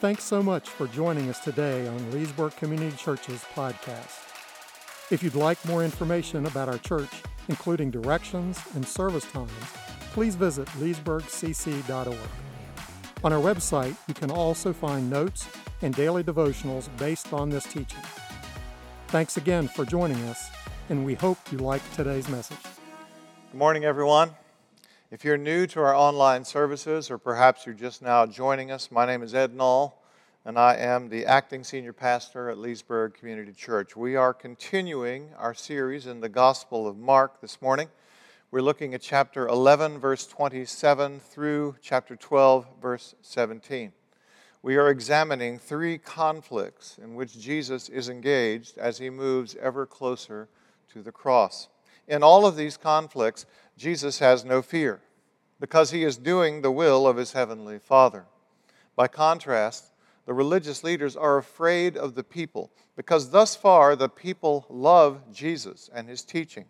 Thanks so much for joining us today on Leesburg Community Church's podcast. If you'd like more information about our church, including directions and service times, please visit leesburgcc.org. On our website, you can also find notes and daily devotionals based on this teaching. Thanks again for joining us, and we hope you liked today's message. Good morning, everyone. If you're new to our online services, or perhaps you're just now joining us, my name is Ed Nall, and I am the acting senior pastor at Leesburg Community Church. We are continuing our series in the Gospel of Mark this morning. We're looking at chapter 11, verse 27, through chapter 12, verse 17. We are examining three conflicts in which Jesus is engaged as he moves ever closer to the cross. In all of these conflicts, Jesus has no fear because he is doing the will of his heavenly Father. By contrast, the religious leaders are afraid of the people because thus far the people love Jesus and his teaching,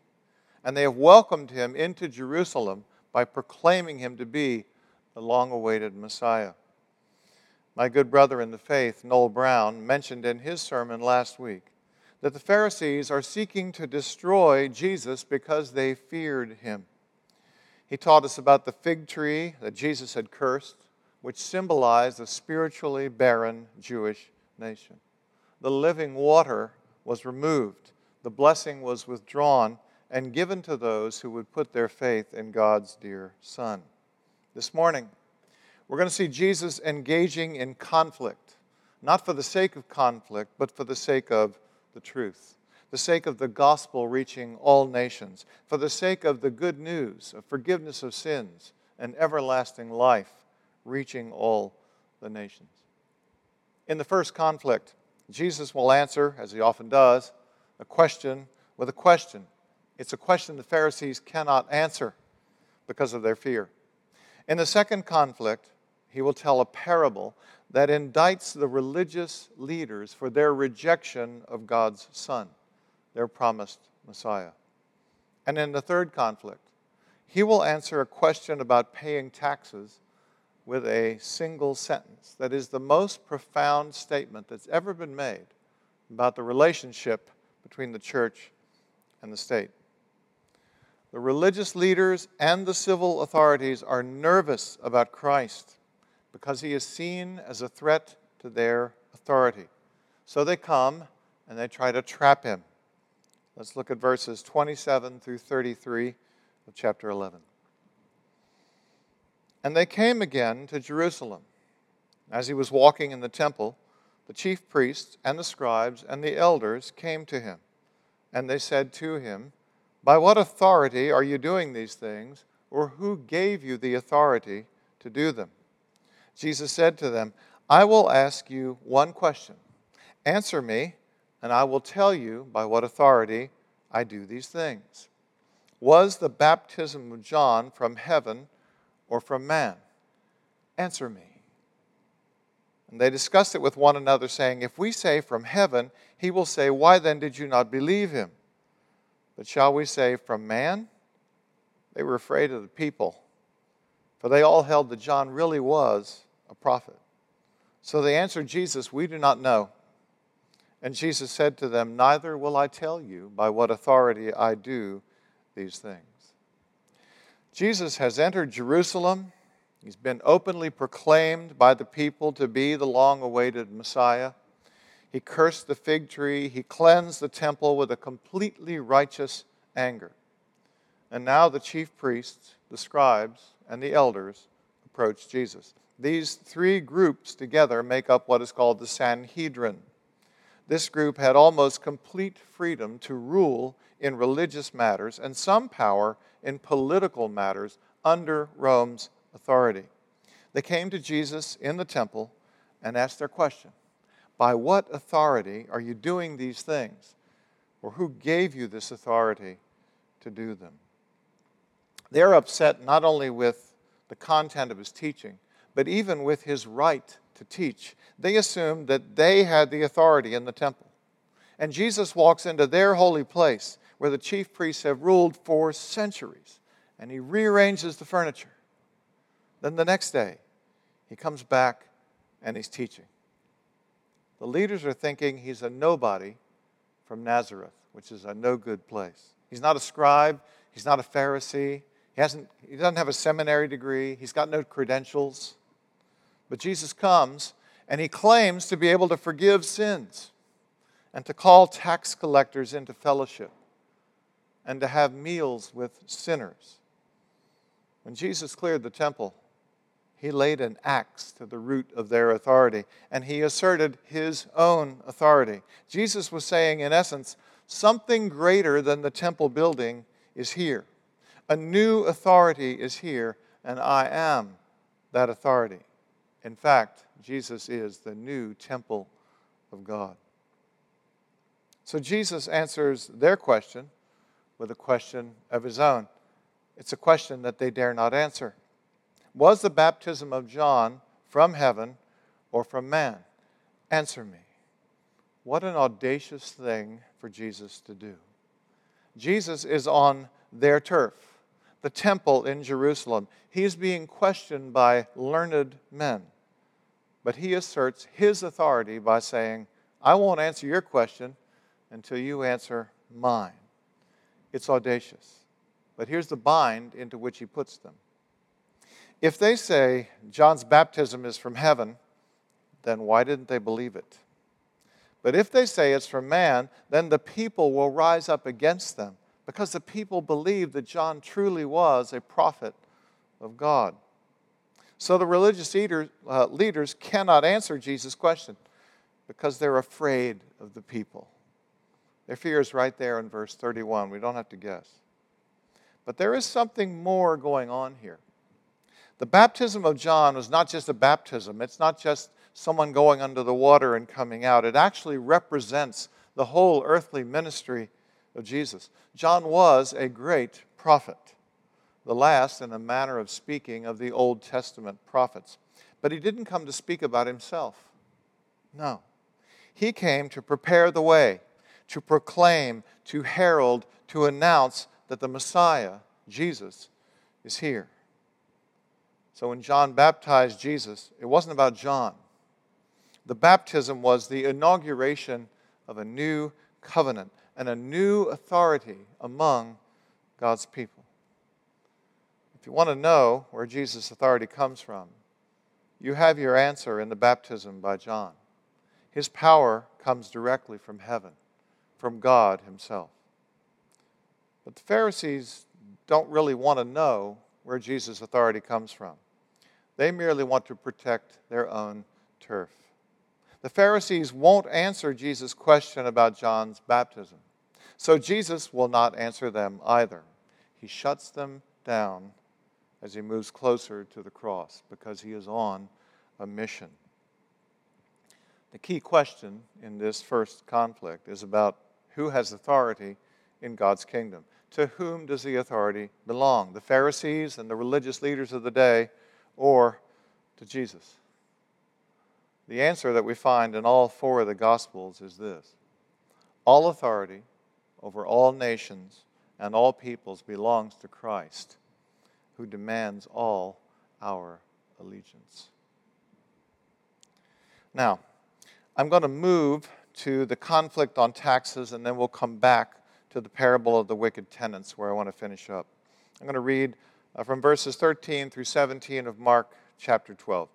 and they have welcomed him into Jerusalem by proclaiming him to be the long-awaited Messiah. My good brother in the faith, Noel Brown, mentioned in his sermon last week that the Pharisees are seeking to destroy Jesus because they feared him. He taught us about the fig tree that Jesus had cursed, which symbolized a spiritually barren Jewish nation. The living water was removed, the blessing was withdrawn, and given to those who would put their faith in God's dear Son. This morning, we're going to see Jesus engaging in conflict, not for the sake of conflict, but for the sake of the truth, the sake of the gospel reaching all nations, for the sake of the good news of forgiveness of sins and everlasting life reaching all the nations. In the first conflict, Jesus will answer, as he often does, a question with a question. It's a question the Pharisees cannot answer because of their fear. In the second conflict, he will tell a parable that indicts the religious leaders for their rejection of God's Son, their promised Messiah. And in the third conflict, he will answer a question about paying taxes with a single sentence that is the most profound statement that's ever been made about the relationship between the church and the state. The religious leaders and the civil authorities are nervous about Christ because he is seen as a threat to their authority. So they come and they try to trap him. Let's look at verses 27 through 33 of chapter 11. And they came again to Jerusalem. As he was walking in the temple, the chief priests and the scribes and the elders came to him. And they said to him, "By what authority are you doing these things, or who gave you the authority to do them?" Jesus said to them, "I will ask you one question. Answer me, and I will tell you by what authority I do these things. Was the baptism of John from heaven or from man? Answer me." And they discussed it with one another, saying, "If we say from heaven, he will say, 'Why then did you not believe him?' But shall we say from man?" They were afraid of the people, for they all held that John really was a prophet. So they answered Jesus, "We do not know." And Jesus said to them, "Neither will I tell you by what authority I do these things." Jesus has entered Jerusalem. He's been openly proclaimed by the people to be the long-awaited Messiah. He cursed the fig tree. He cleansed the temple with a completely righteous anger. And now the chief priests, the scribes, and the elders approach Jesus. These three groups together make up what is called the Sanhedrin. This group had almost complete freedom to rule in religious matters and some power in political matters under Rome's authority. They came to Jesus in the temple and asked their question, "By what authority are you doing these things? Or who gave you this authority to do them?" They're upset not only with the content of his teaching, but even with his right to teach. They assumed that they had the authority in the temple. And Jesus walks into their holy place, where the chief priests have ruled for centuries, and he rearranges the furniture. Then the next day, he comes back and he's teaching. The leaders are thinking he's a nobody from Nazareth, which is a no good place. He's not a scribe. He's not a Pharisee. He doesn't have a seminary degree. He's got no credentials. But Jesus comes, and he claims to be able to forgive sins and to call tax collectors into fellowship and to have meals with sinners. When Jesus cleared the temple, he laid an axe to the root of their authority, and he asserted his own authority. Jesus was saying, in essence, something greater than the temple building is here. A new authority is here, and I am that authority. In fact, Jesus is the new temple of God. So Jesus answers their question with a question of his own. It's a question that they dare not answer. Was the baptism of John from heaven or from man? Answer me. What an audacious thing for Jesus to do. Jesus is on their turf, the temple in Jerusalem. He is being questioned by learned men, but he asserts his authority by saying, I won't answer your question until you answer mine. It's audacious, but here's the bind into which he puts them. If they say John's baptism is from heaven, then why didn't they believe it? But if they say it's from man, then the people will rise up against them, because the people believed that John truly was a prophet of God. So the religious leaders cannot answer Jesus' question because they're afraid of the people. Their fear is right there in verse 31. We don't have to guess. But there is something more going on here. The baptism of John was not just a baptism. It's not just someone going under the water and coming out. It actually represents the whole earthly ministry of Jesus. John was a great prophet, the last in a manner of speaking of the Old Testament prophets. But he didn't come to speak about himself. No. He came to prepare the way, to proclaim, to herald, to announce that the Messiah, Jesus, is here. So when John baptized Jesus, it wasn't about John. The baptism was the inauguration of a new covenant and a new authority among God's people. If you want to know where Jesus' authority comes from, you have your answer in the baptism by John. His power comes directly from heaven, from God himself. But the Pharisees don't really want to know where Jesus' authority comes from. They merely want to protect their own turf. The Pharisees won't answer Jesus' question about John's baptism. So Jesus will not answer them either. He shuts them down as he moves closer to the cross because he is on a mission. The key question in this first conflict is about who has authority in God's kingdom. To whom does the authority belong? The Pharisees and the religious leaders of the day, or to Jesus? The answer that we find in all four of the Gospels is this. All authority over all nations and all peoples belongs to Christ, who demands all our allegiance. Now, I'm going to move to the conflict on taxes, and then we'll come back to the parable of the wicked tenants, where I want to finish up. I'm going to read from verses 13 through 17 of Mark chapter 12.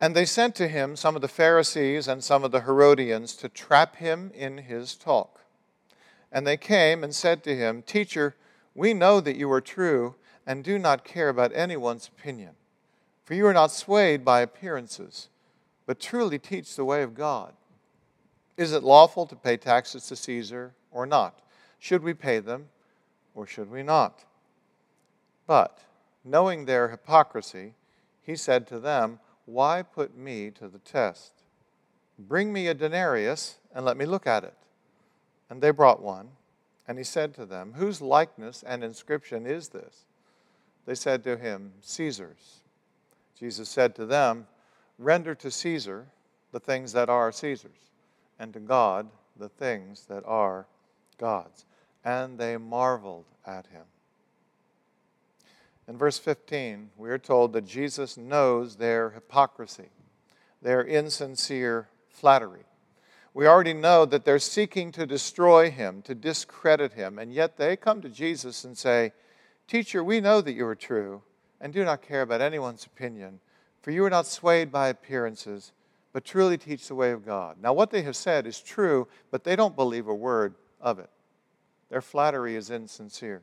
And they sent to him some of the Pharisees and some of the Herodians to trap him in his talk. And they came and said to him, Teacher, we know that you are true and do not care about anyone's opinion, for you are not swayed by appearances, but truly teach the way of God. Is it lawful to pay taxes to Caesar or not? Should we pay them or should we not? But, knowing their hypocrisy, he said to them, Why put me to the test? Bring me a denarius and let me look at it. And they brought one, and he said to them, Whose likeness and inscription is this? They said to him, Caesar's. Jesus said to them, Render to Caesar the things that are Caesar's, and to God the things that are God's. And they marveled at him. In verse 15, we are told that Jesus knows their hypocrisy. their insincere flattery. We already know that they're seeking to destroy him, to discredit him, and yet they come to Jesus and say, "Teacher, we know that you are true and do not care about anyone's opinion, for you are not swayed by appearances, but truly teach the way of God." Now, what they have said is true, but they don't believe a word of it. Their flattery is insincere.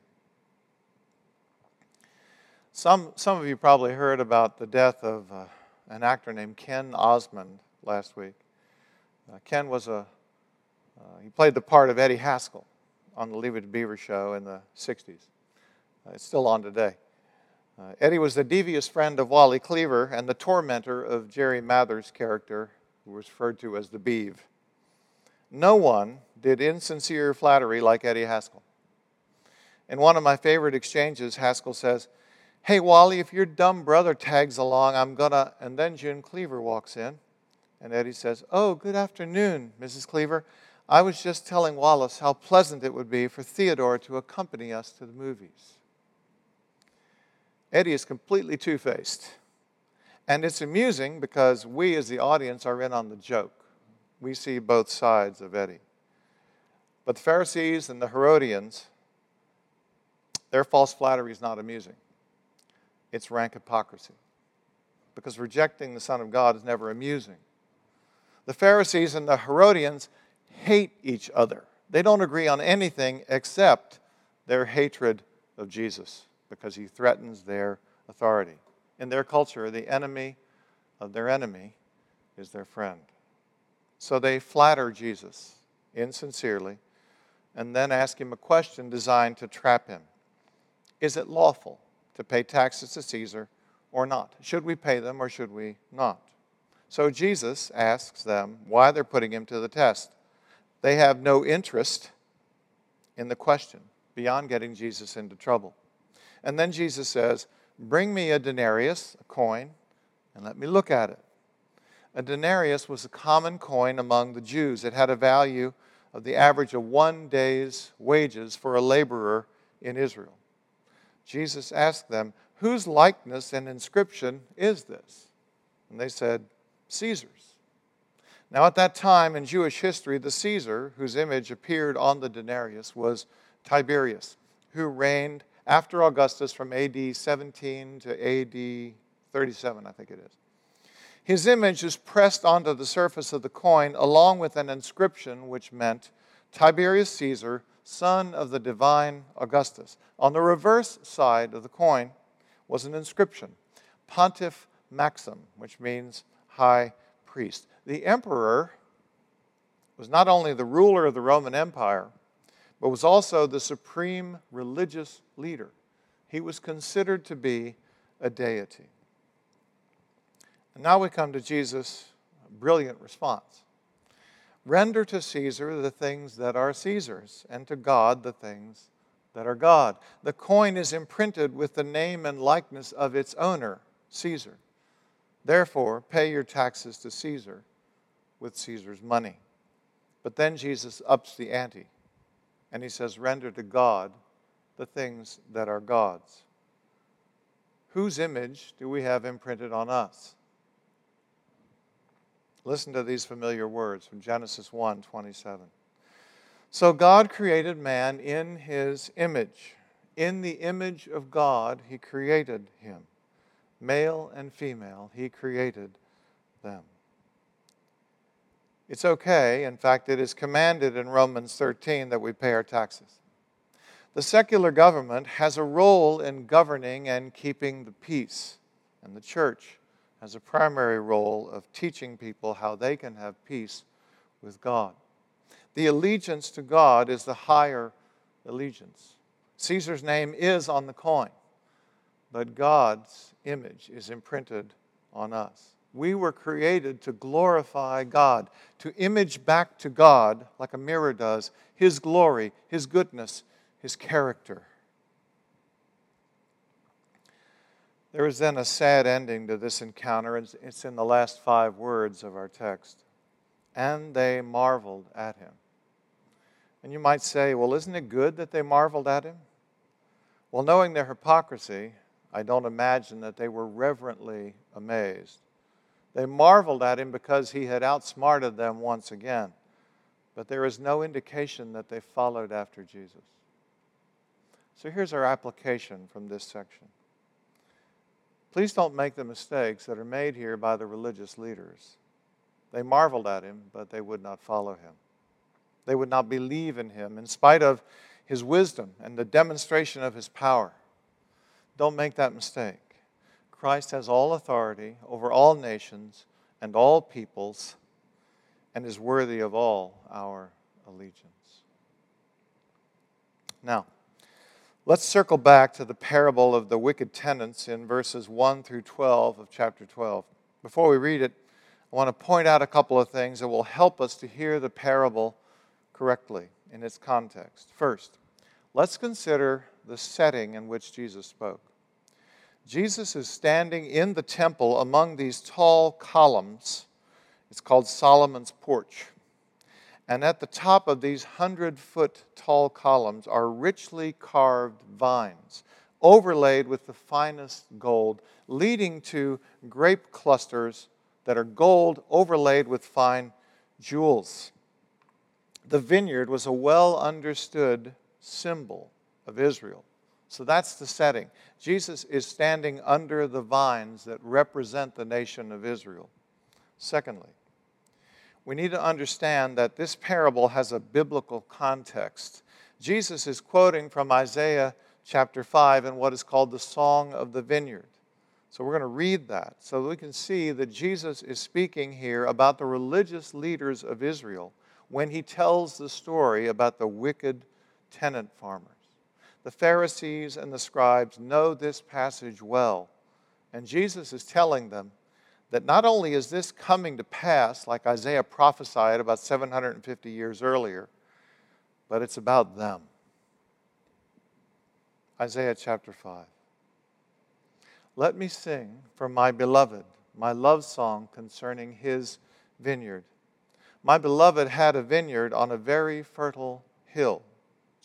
Some of you probably heard about the death of an actor named Ken Osmond last week. Ken was he played the part of Eddie Haskell on the Leave It to Beaver show in the 60s. It's still on today. Eddie was the devious friend of Wally Cleaver and the tormentor of Jerry Mathers' character, who was referred to as the Beeve. No one did insincere flattery like Eddie Haskell. In one of my favorite exchanges, Haskell says, "Hey, Wally, if your dumb brother tags along, I'm gonna..." And then June Cleaver walks in, and Eddie says, "Oh, good afternoon, Mrs. Cleaver. I was just telling Wallace how pleasant it would be for Theodore to accompany us to the movies." Eddie is completely two-faced. And it's amusing because we as the audience are in on the joke. We see both sides of Eddie. But the Pharisees and the Herodians, their false flattery is not amusing. It's rank hypocrisy, because rejecting the Son of God is never amusing. The Pharisees and the Herodians hate each other. They don't agree on anything except their hatred of Jesus, because he threatens their authority. In their culture, the enemy of their enemy is their friend. So they flatter Jesus insincerely and then ask him a question designed to trap him. Is it lawful to pay taxes to Caesar or not? Should we pay them or should we not? So Jesus asks them why they're putting him to the test. They have no interest in the question beyond getting Jesus into trouble. And then Jesus says, "Bring me a denarius, a coin, and let me look at it." A denarius was a common coin among the Jews. It had a value of the average of one day's wages for a laborer in Israel. Jesus asked them, "Whose likeness and inscription is this?" And they said, "Caesar's." Now at that time in Jewish history, the Caesar, whose image appeared on the denarius, was Tiberius, who reigned after Augustus from A.D. 17 to A.D. 37, I think it is. His image is pressed onto the surface of the coin along with an inscription which meant, "Tiberius Caesar, son of the divine Augustus." On the reverse side of the coin was an inscription, Pontifex Maximus, which means high priest. The emperor was not only the ruler of the Roman Empire, but was also the supreme religious leader. He was considered to be a deity. And now we come to Jesus' brilliant response. "Render to Caesar the things that are Caesar's, and to God the things that are God." The coin is imprinted with the name and likeness of its owner, Caesar. Therefore, pay your taxes to Caesar with Caesar's money. But then Jesus ups the ante, and he says, "Render to God the things that are God's." Whose image do we have imprinted on us? Listen to these familiar words from Genesis 1:27. "So God created man in his image. In the image of God, he created him. Male and female, he created them." It's okay, in fact, it is commanded in Romans 13 that we pay our taxes. The secular government has a role in governing and keeping the peace, and the church has a primary role of teaching people how they can have peace with God. The allegiance to God is the higher allegiance. Caesar's name is on the coin, but God's image is imprinted on us. We were created to glorify God, to image back to God, like a mirror does, his glory, his goodness, his character. There is then a sad ending to this encounter, and it's in the last 5 words of our text. "And they marveled at him." And you might say, well, isn't it good that they marveled at him? Well, knowing their hypocrisy, I don't imagine that they were reverently amazed. They marveled at him because he had outsmarted them once again. But there is no indication that they followed after Jesus. So here's our application from this section. Please don't make the mistakes that are made here by the religious leaders. They marveled at him, but they would not follow him. They would not believe in him in spite of his wisdom and the demonstration of his power. Don't make that mistake. Christ has all authority over all nations and all peoples and is worthy of all our allegiance. Now, let's circle back to the parable of the wicked tenants in verses 1 through 12 of chapter 12. Before we read it, I want to point out a couple of things that will help us to hear the parable correctly in its context. First, let's consider the setting in which Jesus spoke. Jesus is standing in the temple among these tall columns. It's called Solomon's porch. And at the top of these 100-foot tall columns are richly carved vines overlaid with the finest gold, leading to grape clusters that are gold overlaid with fine jewels. The vineyard was a well-understood symbol of Israel. So that's the setting. Jesus is standing under the vines that represent the nation of Israel. Secondly, we need to understand that this parable has a biblical context. Jesus is quoting from Isaiah chapter 5 in what is called the Song of the Vineyard. So we're going to read that so that we can see that Jesus is speaking here about the religious leaders of Israel when he tells the story about the wicked tenant farmers. The Pharisees and the scribes know this passage well, and Jesus is telling them that not only is this coming to pass, like Isaiah prophesied about 750 years earlier, but it's about them. Isaiah chapter 5. Let me sing for my beloved, my love song concerning his vineyard. My beloved had a vineyard on a very fertile hill,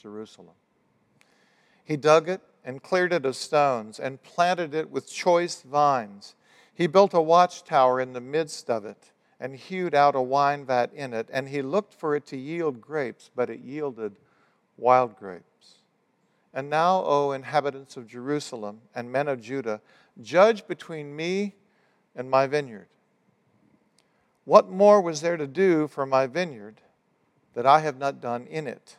Jerusalem. He dug it and cleared it of stones and planted it with choice vines. He built a watchtower in the midst of it and hewed out a wine vat in it, and he looked for it to yield grapes, but it yielded wild grapes. And now, O inhabitants of Jerusalem and men of Judah, judge between me and my vineyard. What more was there to do for my vineyard that I have not done in it?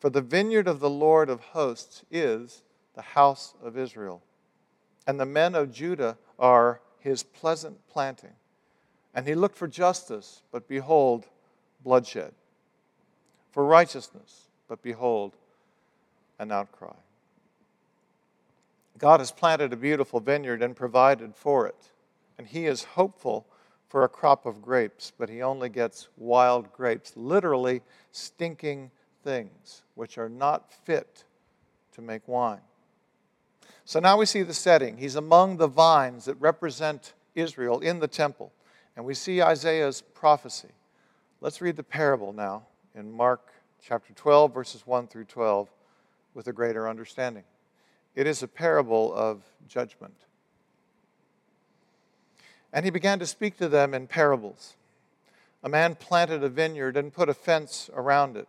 For the vineyard of the Lord of hosts is the house of Israel. And the men of Judah are his pleasant planting. And he looked for justice, but behold, bloodshed. For righteousness, but behold, an outcry. God has planted a beautiful vineyard and provided for it. And he is hopeful for a crop of grapes, but he only gets wild grapes, literally stinking things, which are not fit to make wine. So now we see the setting. He's among the vines that represent Israel in the temple. And we see Isaiah's prophecy. Let's read the parable now in Mark chapter 12, verses 1 through 12, with a greater understanding. It is a parable of judgment. And he began to speak to them in parables. A man planted a vineyard and put a fence around it,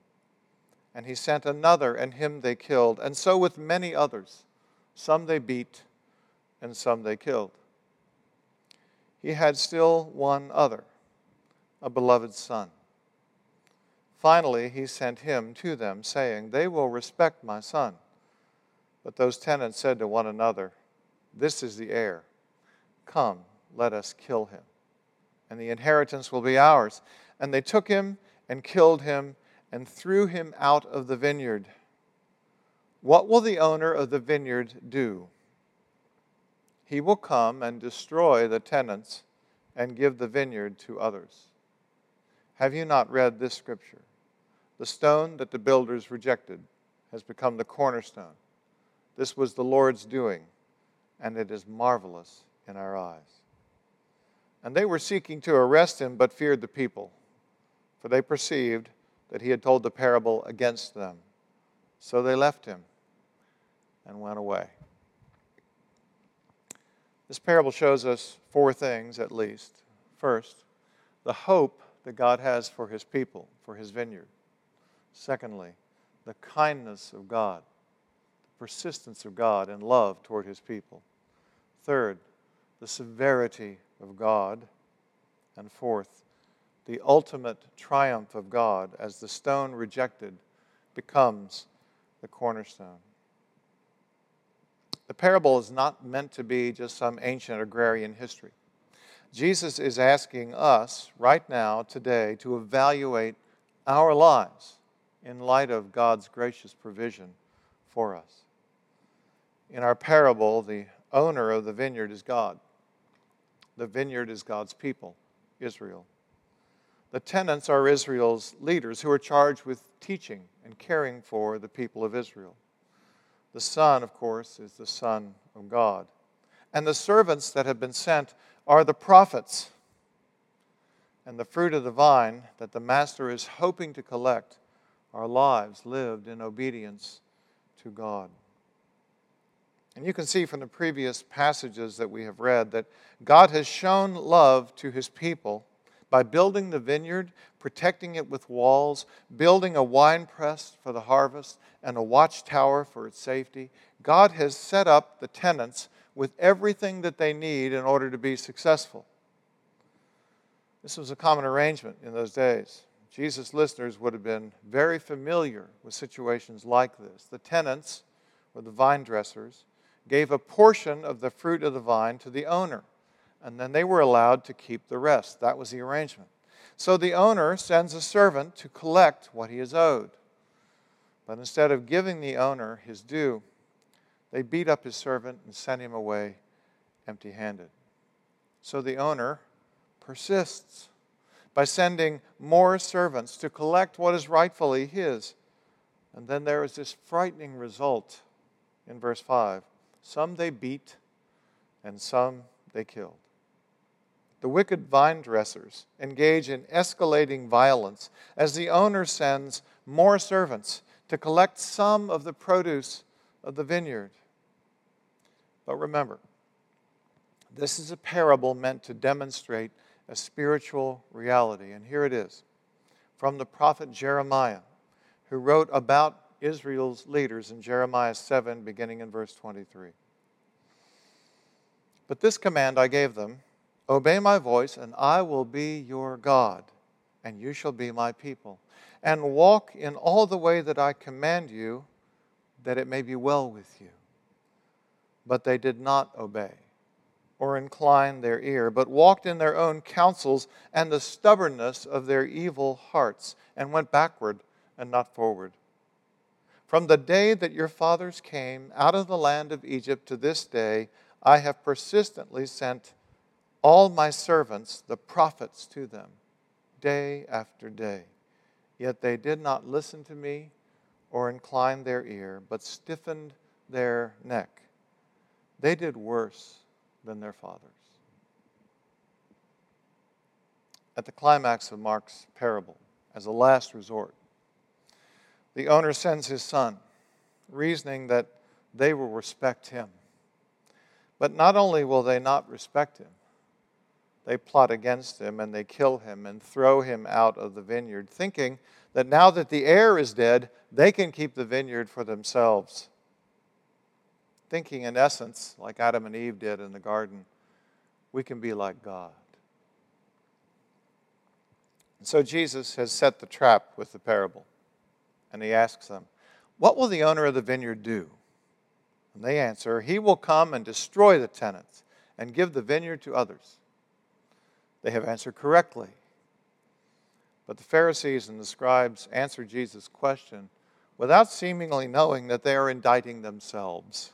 And he sent another, and him they killed, and so with many others. Some they beat, and some they killed. He had still one other, a beloved son. Finally, he sent him to them, saying, They will respect my son. But those tenants said to one another, This is the heir. Come, let us kill him, and the inheritance will be ours. And they took him and killed him and threw him out of the vineyard. What will the owner of the vineyard do? He will come and destroy the tenants and give the vineyard to others. Have you not read this scripture? The stone that the builders rejected has become the cornerstone. This was the Lord's doing, and it is marvelous in our eyes. And they were seeking to arrest him, but feared the people, for they perceived that he had told the parable against them. So they left him and went away. This parable shows us four things at least. First, the hope that God has for his people, for his vineyard. Secondly, the kindness of God, the persistence of God in love toward his people. Third, the severity of God. And fourth, the ultimate triumph of God as the stone rejected becomes the cornerstone. The parable is not meant to be just some ancient agrarian history. Jesus is asking us right now, today, to evaluate our lives in light of God's gracious provision for us. In our parable, the owner of the vineyard is God. The vineyard is God's people, Israel. The tenants are Israel's leaders who are charged with teaching and caring for the people of Israel. The Son, of course, is the Son of God. And the servants that have been sent are the prophets. And the fruit of the vine that the Master is hoping to collect are lives lived in obedience to God. And you can see from the previous passages that we have read that God has shown love to his people by building the vineyard, protecting it with walls, building a winepress for the harvest, and a watchtower for its safety. God has set up the tenants with everything that they need in order to be successful. This was a common arrangement in those days. Jesus' listeners would have been very familiar with situations like this. The tenants, or the vine dressers, gave a portion of the fruit of the vine to the owner, and then they were allowed to keep the rest. That was the arrangement. So the owner sends a servant to collect what he is owed. But instead of giving the owner his due, they beat up his servant and sent him away empty-handed. So the owner persists by sending more servants to collect what is rightfully his. And then there is this frightening result in verse 5. Some they beat and some they killed. The wicked vine dressers engage in escalating violence as the owner sends more servants to collect some of the produce of the vineyard. But remember, this is a parable meant to demonstrate a spiritual reality. And here it is, from the prophet Jeremiah, who wrote about Israel's leaders in Jeremiah 7, beginning in verse 23. But this command I gave them, Obey my voice, and I will be your God, and you shall be my people. And walk in all the way that I command you, that it may be well with you. But they did not obey or incline their ear, but walked in their own counsels and the stubbornness of their evil hearts, and went backward and not forward. From the day that your fathers came out of the land of Egypt to this day, I have persistently sent all my servants, the prophets, to them, day after day. Yet they did not listen to me or incline their ear, but stiffened their neck. They did worse than their fathers. At the climax of Mark's parable, as a last resort, the owner sends his son, reasoning that they will respect him. But not only will they not respect him, they plot against him, and they kill him and throw him out of the vineyard, thinking that now that the heir is dead, they can keep the vineyard for themselves. Thinking, in essence, like Adam and Eve did in the garden, we can be like God. And so Jesus has set the trap with the parable. And he asks them, what will the owner of the vineyard do? And they answer, he will come and destroy the tenants and give the vineyard to others. They have answered correctly. But the Pharisees and the scribes answer Jesus' question without seemingly knowing that they are indicting themselves.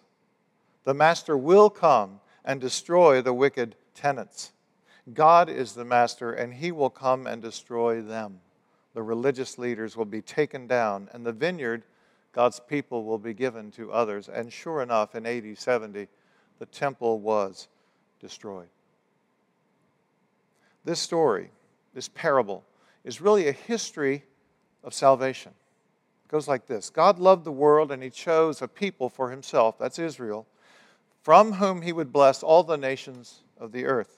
The master will come and destroy the wicked tenants. God is the master, and he will come and destroy them. The religious leaders will be taken down, and the vineyard, God's people, will be given to others. And sure enough, in AD 70, the temple was destroyed. This story, this parable, is really a history of salvation. It goes like this. God loved the world, and he chose a people for himself, that's Israel, from whom he would bless all the nations of the earth.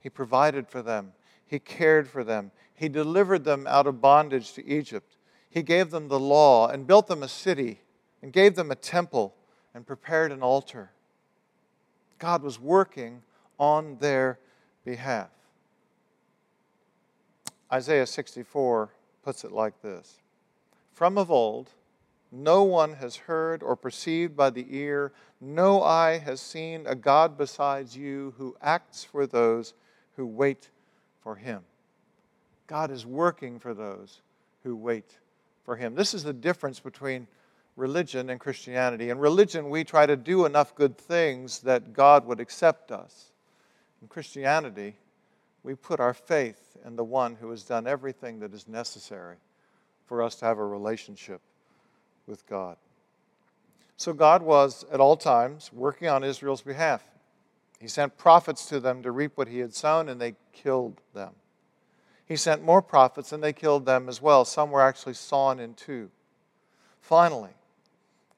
He provided for them. He cared for them. He delivered them out of bondage to Egypt. He gave them the law and built them a city and gave them a temple and prepared an altar. God was working on their behalf. Isaiah 64 puts it like this. From of old, no one has heard or perceived by the ear, no eye has seen a God besides you who acts for those who wait for him. God is working for those who wait for him. This is the difference between religion and Christianity. In religion, we try to do enough good things that God would accept us. In Christianity, we put our faith in the one who has done everything that is necessary for us to have a relationship with God. So God was, at all times, working on Israel's behalf. He sent prophets to them to reap what he had sown, and they killed them. He sent more prophets, and they killed them as well. Some were actually sawn in two. Finally,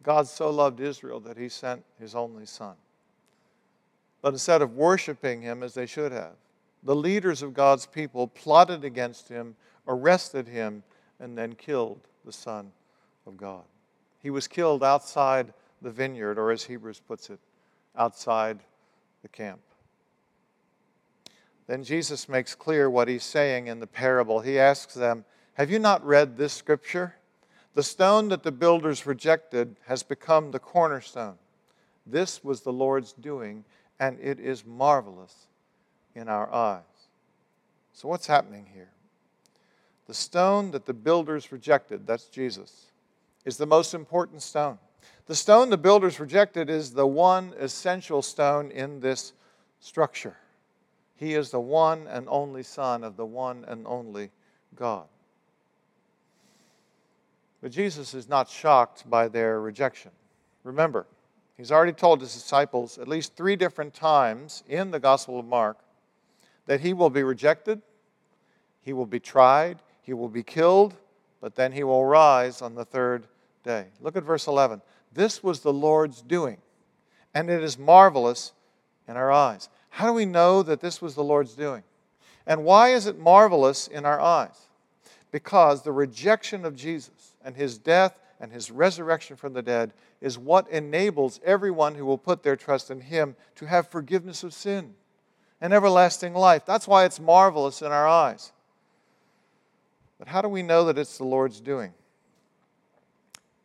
God so loved Israel that he sent his only son. But instead of worshiping him as they should have, the leaders of God's people plotted against him, arrested him, and then killed the Son of God. He was killed outside the vineyard, or as Hebrews puts it, outside the camp. Then Jesus makes clear what he's saying in the parable. He asks them, have you not read this scripture? The stone that the builders rejected has become the cornerstone. This was the Lord's doing, and it is marvelous in our eyes. So what's happening here? The stone that the builders rejected, that's Jesus, is the most important stone. The stone the builders rejected is the one essential stone in this structure. He is the one and only Son of the one and only God. But Jesus is not shocked by their rejection. Remember, he's already told his disciples at least 3 different times in the Gospel of Mark that he will be rejected, he will be tried, he will be killed, but then he will rise on the 3rd day. Look at verse 11. This was the Lord's doing, and it is marvelous in our eyes. How do we know that this was the Lord's doing? And why is it marvelous in our eyes? Because the rejection of Jesus and his death and his resurrection from the dead is what enables everyone who will put their trust in him to have forgiveness of sin and everlasting life. That's why it's marvelous in our eyes. But how do we know that it's the Lord's doing?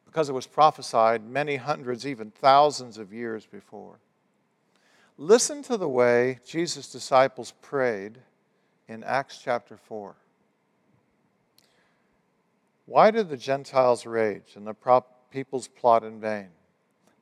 Because it was prophesied many hundreds, even thousands of years before. Listen to the way Jesus' disciples prayed in Acts chapter 4. Why did the Gentiles rage and the peoples plot in vain?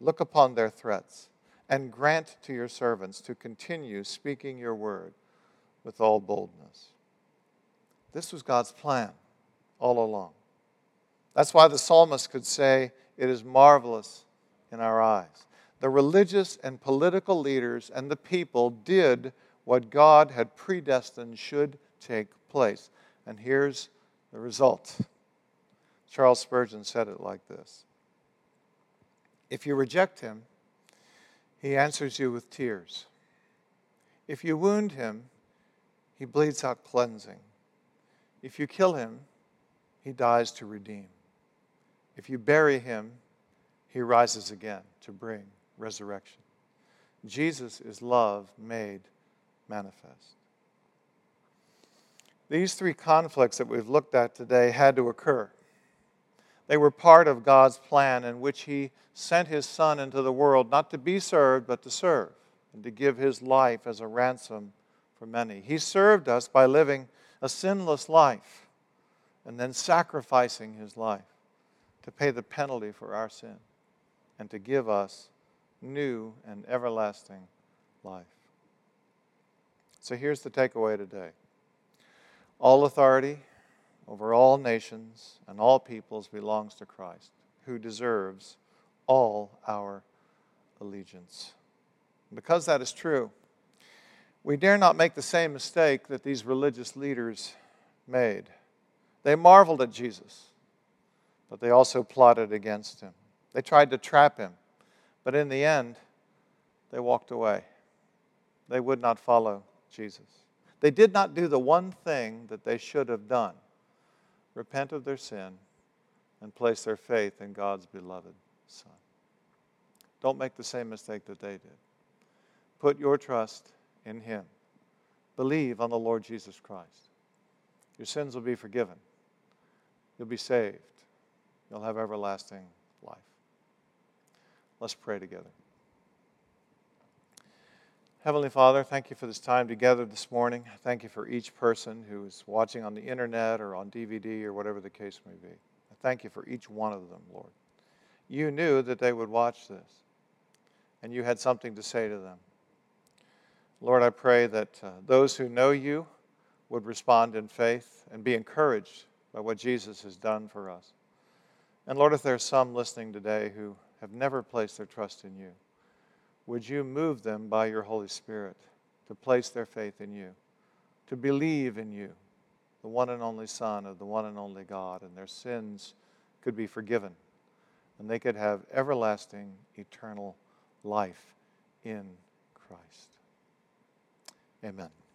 look upon their threats and grant to your servants to continue speaking your word with all boldness. This was God's plan all along. That's why the psalmist could say, it is marvelous in our eyes. The religious and political leaders and the people did what God had predestined should take place. And here's the result. Charles Spurgeon said it like this: if you reject him, he answers you with tears. If you wound him, he bleeds out cleansing. If you kill him, he dies to redeem. If you bury him, he rises again to bring resurrection. Jesus is love made manifest. These three conflicts that we've looked at today had to occur. They were part of God's plan in which he sent his Son into the world, not to be served, but to serve, and to give his life as a ransom for many. He served us by living a sinless life and then sacrificing his life to pay the penalty for our sin and to give us new and everlasting life. So here's the takeaway today. All authority over all nations and all peoples belongs to Christ, who deserves all our allegiance. And because that is true, we dare not make the same mistake that these religious leaders made. They marveled at Jesus, but they also plotted against him. They tried to trap him, but in the end, they walked away. They would not follow Jesus. They did not do the one thing that they should have done: repent of their sin and place their faith in God's beloved Son. Don't make the same mistake that they did. Put your trust in him. Believe on the Lord Jesus Christ. Your sins will be forgiven. You'll be saved. You'll have everlasting life. Let's pray together. Heavenly Father, thank you for this time together this morning. Thank you for each person who is watching on the internet or on DVD or whatever the case may be. I thank you for each one of them, Lord. You knew that they would watch this, and you had something to say to them. Lord, I pray that those who know you would respond in faith and be encouraged by what Jesus has done for us. And Lord, if there are some listening today who have never placed their trust in you, would you move them by your Holy Spirit to place their faith in you, to believe in you, the one and only Son of the one and only God, and their sins could be forgiven, and they could have everlasting, eternal life in Christ. Amen.